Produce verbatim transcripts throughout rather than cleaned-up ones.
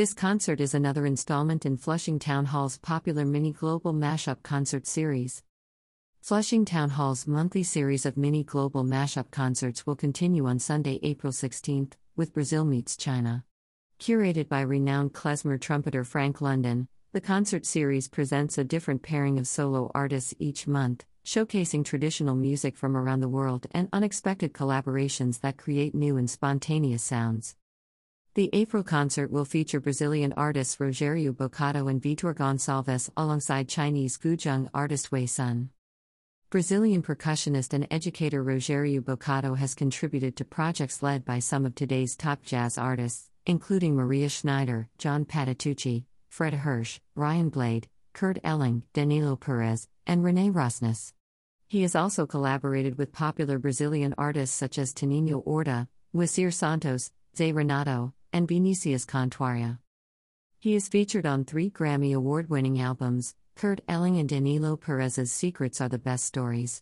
This concert is another installment in Flushing Town Hall's popular mini-global mashup concert series. Flushing Town Hall's monthly series of mini-global mashup concerts will continue on Sunday, April sixteenth, with Brazil Meets China. Curated by renowned klezmer trumpeter Frank London, the concert series presents a different pairing of solo artists each month, showcasing traditional music from around the world and unexpected collaborations that create new and spontaneous sounds. The April concert will feature Brazilian artists Rogério Boccato and Vitor Gonçalves alongside Chinese Guzheng artist Wei Sun. Brazilian percussionist and educator Rogério Boccato has contributed to projects led by some of today's top jazz artists, including Maria Schneider, John Patitucci, Fred Hersch, Ryan Blade, Kurt Elling, Danilo Perez, and René Rosnes. He has also collaborated with popular Brazilian artists such as Toninho Horta, Wissir Santos, Zé Renato, and Vinicius Cantuária. He is featured on three Grammy Award-winning albums, Kurt Elling and Danilo Perez's Secrets Are the Best Stories.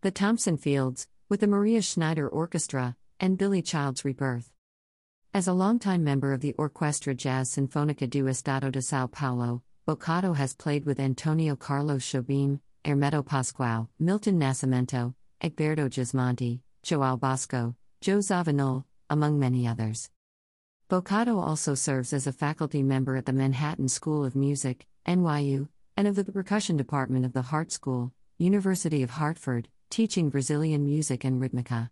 The Thompson Fields, with the Maria Schneider Orchestra, and Billy Child's Rebirth. As a longtime member of the Orquestra Jazz Sinfonica do Estado de Sao Paulo, Boccato has played with Antonio Carlos Shobim, Hermeto Pascoal, Milton Nascimento, Egberto Gismonti, Joao Bosco, Joe Zavanul, among many others. Boccato also serves as a faculty member at the Manhattan School of Music, N Y U, and of the Percussion Department of the Hart School, University of Hartford, teaching Brazilian music and rhythmica.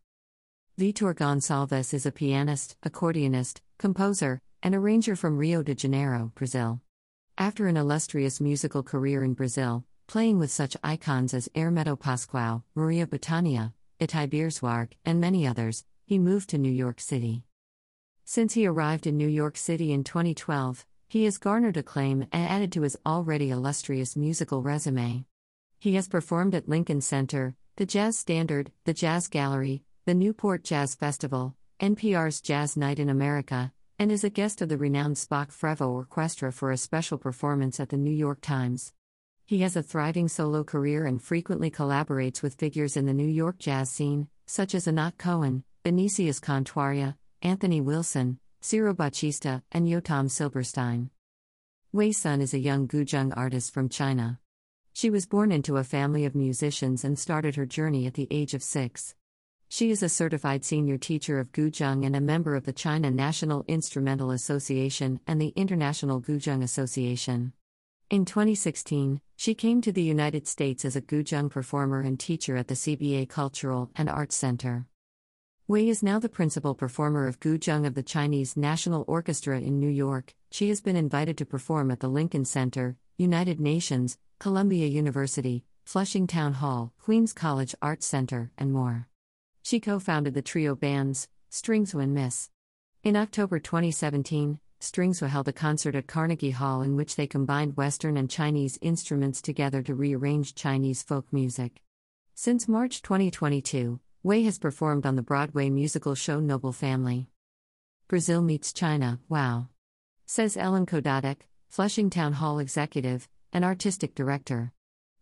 Vitor Gonçalves is a pianist, accordionist, composer, and arranger from Rio de Janeiro, Brazil. After an illustrious musical career in Brazil, playing with such icons as Hermeto Pascoal, Maria Bethânia, Itaibirê Zwarg, and many others, he moved to New York City. Since he arrived in New York City in twenty twelve, he has garnered acclaim and added to his already illustrious musical resume. He has performed at Lincoln Center, the Jazz Standard, the Jazz Gallery, the Newport Jazz Festival, N P R's Jazz Night in America, and is a guest of the renowned Spock Frevo Orchestra for a special performance at the New York Times. He has a thriving solo career and frequently collaborates with figures in the New York jazz scene, such as Anat Cohen, Vinicius Cantuária, Anthony Wilson, Ciro Batista, and Yotam Silberstein. Wei Sun is a young Guzheng artist from China. She was born into a family of musicians and started her journey at the age of six. She is a certified senior teacher of Guzheng and a member of the China National Instrumental Association and the International Guzheng Association. In twenty sixteen, she came to the United States as a Guzheng performer and teacher at the C B A Cultural and Arts Center. Wei is now the principal performer of Guzheng of the Chinese National Orchestra in New York. She has been invited to perform at the Lincoln Center, United Nations, Columbia University, Flushing Town Hall, Queens College Arts Center, and more. She co-founded the trio bands, Stringshu and Miss. In October twenty seventeen, Stringshu held a concert at Carnegie Hall in which they combined Western and Chinese instruments together to rearrange Chinese folk music. Since March twenty twenty-two, Wei has performed on the Broadway musical show Noble Family. Brazil Meets China, wow! Says Ellen Kodatek, Flushing Town Hall executive and artistic director.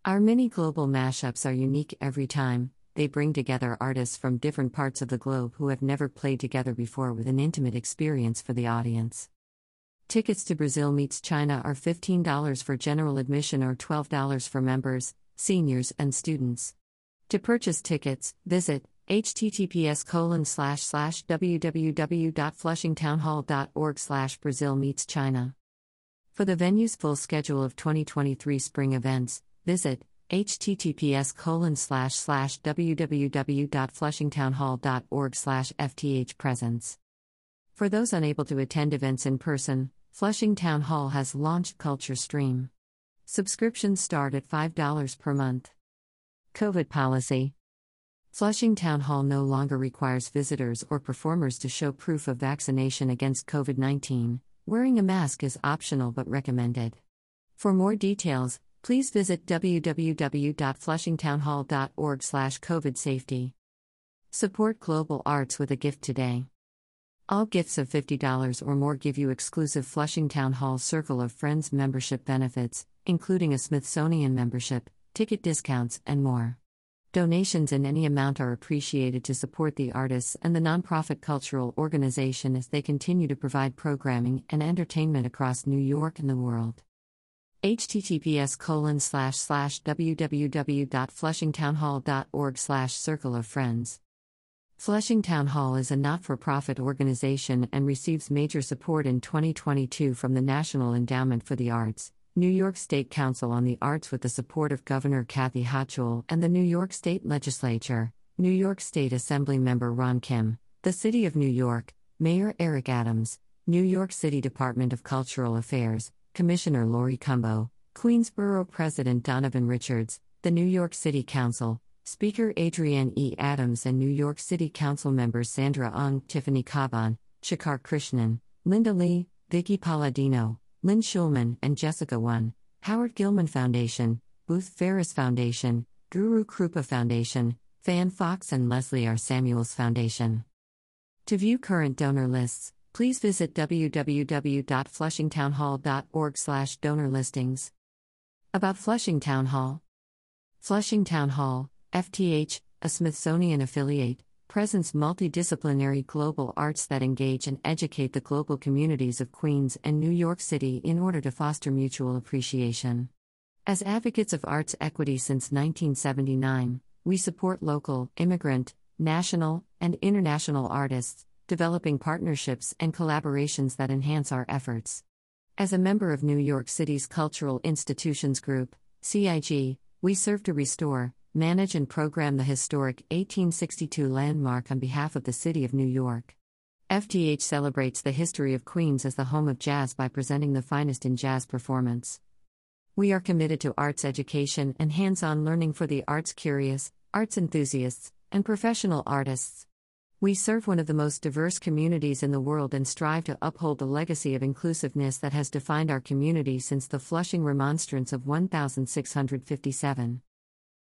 Our mini-global mashups are unique every time. They bring together artists from different parts of the globe who have never played together before with an intimate experience for the audience. Tickets to Brazil Meets China are fifteen dollars for general admission or twelve dollars for members, seniors, and students. To purchase tickets, visit H T T P S colon slash slash w w w dot flushing town hall dot org slash Brazil meets China. For the venue's full schedule of twenty twenty-three spring events, visit H T T P S colon slash slash w w w dot flushing town hall dot org slash f t h presence. For those unable to attend events in person, Flushing Town Hall has launched Culture Stream. Subscriptions start at five dollars per month. COVID policy. Flushing Town Hall no longer requires visitors or performers to show proof of vaccination against COVID nineteen. Wearing a mask is optional but recommended. For more details, please visit w w w dot flushing town hall dot org slash covid safety. Support global arts with a gift today. All gifts of fifty dollars or more give you exclusive Flushing Town Hall Circle of Friends membership benefits, including a Smithsonian membership, ticket discounts, and more. Donations in any amount are appreciated to support the artists and the nonprofit cultural organization as they continue to provide programming and entertainment across New York and the world. H T T P S colon slash slash w w w dot flushing town hall dot org slash circle of friends. Flushing Town Hall is a not-for-profit organization and receives major support in twenty twenty-two from the National Endowment for the Arts, New York State Council on the Arts with the support of Governor Kathy Hochul and the New York State Legislature, New York State Assembly member Ron Kim, the City of New York, Mayor Eric Adams, New York City Department of Cultural Affairs, Commissioner Lori Cumbo, Queensborough President Donovan Richards, the New York City Council, Speaker Adrienne E. Adams and New York City Council members Sandra Ung, Tiffany Caban, Shekhar Krishnan, Linda Lee, Vicky Palladino, Lynn Schulman and Jessica One, Howard Gilman Foundation, Booth Ferris Foundation, Guru Krupa Foundation, Fan Fox and Leslie R. Samuels Foundation. To view current donor lists, please visit w w w dot flushing town hall dot org slash donor listings. About Flushing Town Hall. Flushing Town Hall, F T H, a Smithsonian affiliate, presents multidisciplinary global arts that engage and educate the global communities of Queens and New York City in order to foster mutual appreciation. As advocates of arts equity since nineteen seventy-nine, we support local, immigrant, national, and international artists, developing partnerships and collaborations that enhance our efforts. As a member of New York City's Cultural Institutions Group, C I G, we serve to restore, manage and program the historic eighteen sixty-two landmark on behalf of the City of New York. F T H celebrates the history of Queens as the home of jazz by presenting the finest in jazz performance. We are committed to arts education and hands-on learning for the arts curious, arts enthusiasts, and professional artists. We serve one of the most diverse communities in the world and strive to uphold the legacy of inclusiveness that has defined our community since the Flushing Remonstrance of one thousand six hundred fifty-seven.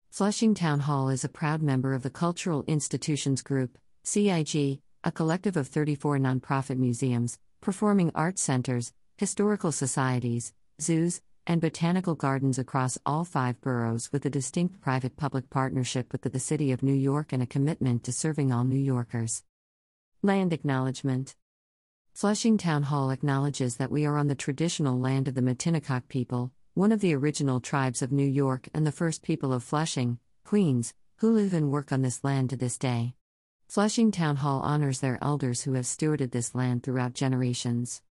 Flushing Town Hall is a proud member of the Cultural Institutions Group, C I G, a collective of thirty-four nonprofit museums, performing arts centers, historical societies, zoos, and botanical gardens across all five boroughs with a distinct private-public partnership with the City of New York and a commitment to serving all New Yorkers. Land Acknowledgement. Flushing Town Hall acknowledges that we are on the traditional land of the Matinacock people, one of the original tribes of New York and the first people of Flushing, Queens, who live and work on this land to this day. Flushing Town Hall honors their elders who have stewarded this land throughout generations.